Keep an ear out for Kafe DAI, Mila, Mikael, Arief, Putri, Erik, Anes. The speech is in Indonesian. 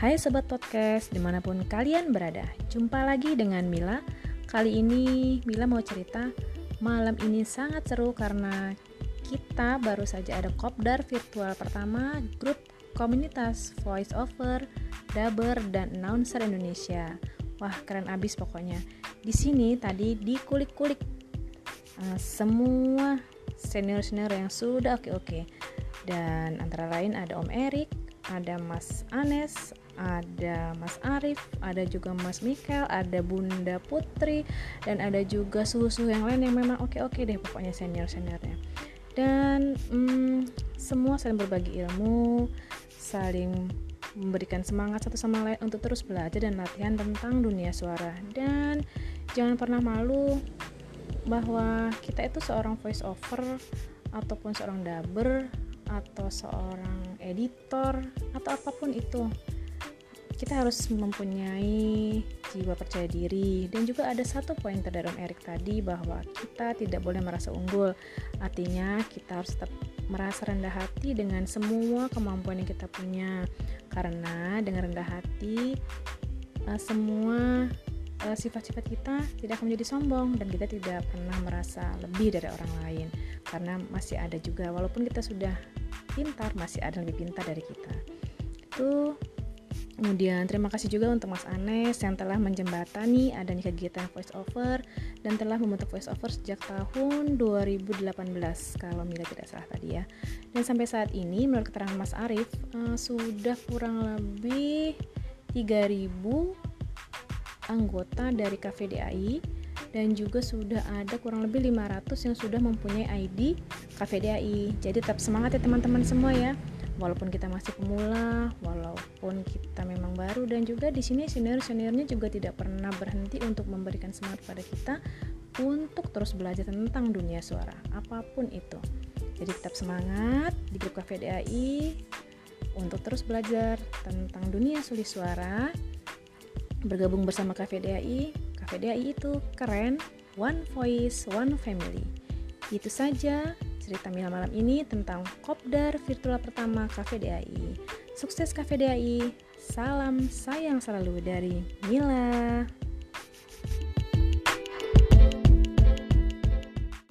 Hai Sobat Podcast, dimanapun kalian berada. Jumpa lagi dengan Mila. Kali ini Mila mau cerita, malam ini sangat seru karena kita baru saja ada kopdar virtual pertama grup komunitas voice over, dubber, dan announcer Indonesia. Wah, keren abis pokoknya. Di sini tadi dikulik-kulik semua senior-senior yang sudah oke. Dan antara lain ada Om Erik, ada Mas Anes, ada Mas Arief, ada juga Mas Mikael, ada Bunda Putri, dan ada juga suhu-suhu yang lain yang memang oke deh pokoknya senior-seniornya. Dan semua saling berbagi ilmu, saling memberikan semangat satu sama lain untuk terus belajar dan latihan tentang dunia suara. Dan jangan pernah malu bahwa kita itu seorang voice over ataupun seorang dubber atau seorang editor atau apapun itu, kita harus mempunyai jiwa percaya diri. Dan juga ada satu poin dari Om Erik tadi, bahwa kita tidak boleh merasa unggul, artinya kita harus tetap merasa rendah hati dengan semua kemampuan yang kita punya, karena dengan rendah hati semua sifat-sifat kita tidak akan menjadi sombong dan kita tidak pernah merasa lebih dari orang lain, karena masih ada juga, walaupun kita sudah pintar, masih ada lebih pintar dari kita itu. Kemudian terima kasih juga untuk Mas Anes yang telah menjembatani adanya kegiatan voice over dan telah membentuk voice over sejak tahun 2018 kalau Mila tidak salah tadi ya. Dan sampai saat ini menurut keterangan Mas Arief sudah kurang lebih 3.000 anggota dari Kafe DAI, dan juga sudah ada kurang lebih 500 yang sudah mempunyai ID Kafe DAI. Jadi tetap semangat ya teman-teman semua ya. Walaupun kita masih pemula, walaupun kita memang baru, dan juga di sini senior-seniornya juga tidak pernah berhenti untuk memberikan semangat pada kita untuk terus belajar tentang dunia suara, apapun itu. Jadi tetap semangat di grup Kafe DAI untuk terus belajar tentang dunia sulit suara. Bergabung bersama Kafe DAI. Kafe DAI itu keren, one voice, one family. Itu saja cerita Mila malam ini tentang kopdar virtual pertama Kafe DAI. Sukses Kafe DAI, salam sayang selalu dari Mila.